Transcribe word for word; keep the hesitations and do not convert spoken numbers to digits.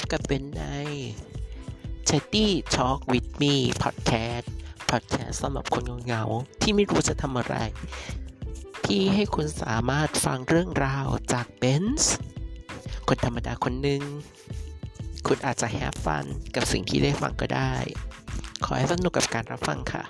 พบกับเป็นใน Chatty Talk With Me Podcast Podcast สำหรับคนเหงาๆที่ไม่รู้จะทำอะไรที่ให้คุณสามารถฟังเรื่องราวจากเบนซ์คนธรรมดาคนหนึ่งคุณอาจจะแฮปฟันกับสิ่งที่ได้ฟังก็ได้ขอให้สนุกกับการรับฟังค่ะ